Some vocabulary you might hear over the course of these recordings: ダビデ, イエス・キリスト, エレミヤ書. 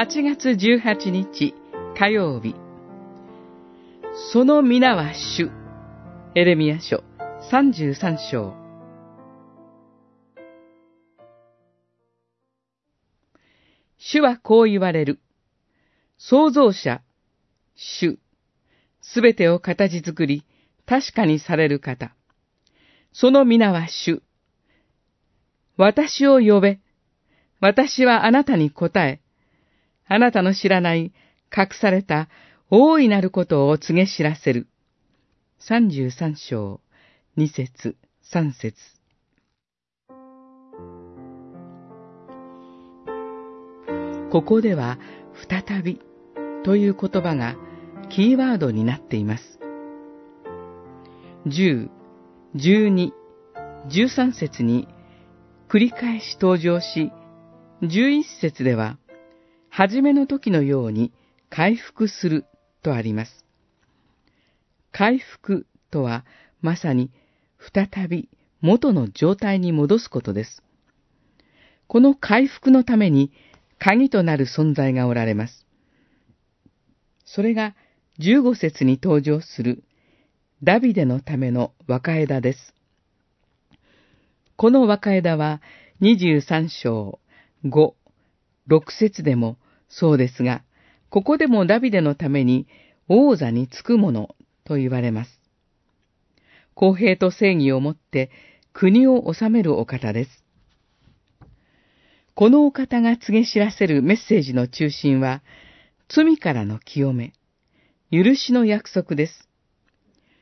8月18日火曜日、その皆は主。エレミヤ書33章。主はこう言われる。創造者、主、すべてを形作り、確かにされる方。その皆は主。私を呼べ。私はあなたに答え。あなたの知らない、隠された、大いなることを告げ知らせる。33章、2節、3節。ここでは、再びという言葉がキーワードになっています。10、12、13節に繰り返し登場し、11節では、初めの時のように回復するとあります。回復とはまさに再び元の状態に戻すことです。この回復のために鍵となる存在がおられます。それが15節に登場するダビデのための若枝です。この若枝は23章5、6節でもそうですが、ここでもダビデのために王座につくものと言われます。公平と正義をもって国を治めるお方です。このお方が告げ知らせるメッセージの中心は、罪からの清め、許しの約束です。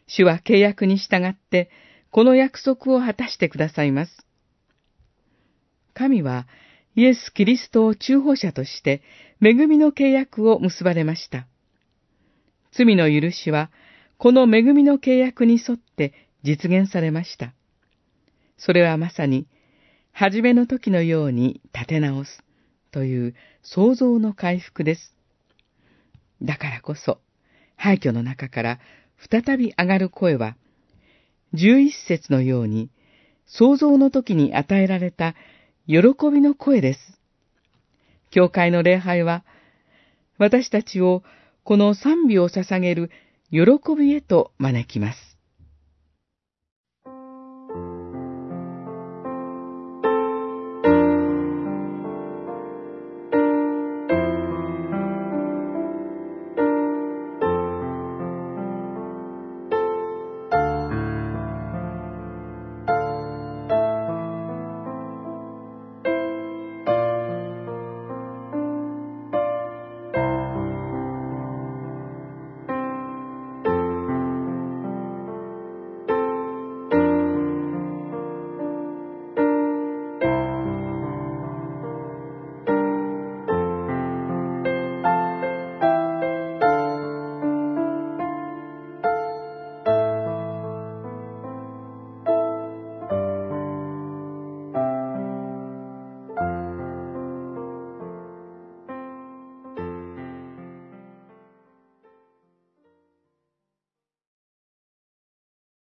主は契約に従って、この約束を果たしてくださいます。神は、イエス・キリストを中保者として、恵みの契約を結ばれました。罪の許しは、この恵みの契約に沿って実現されました。それはまさに、初めの時のように立て直すという創造の回復です。だからこそ、廃墟の中から再び上がる声は、11節のように、創造の時に与えられた喜びの声です。教会の礼拝は、私たちをこの賛美を捧げる喜びへと招きます。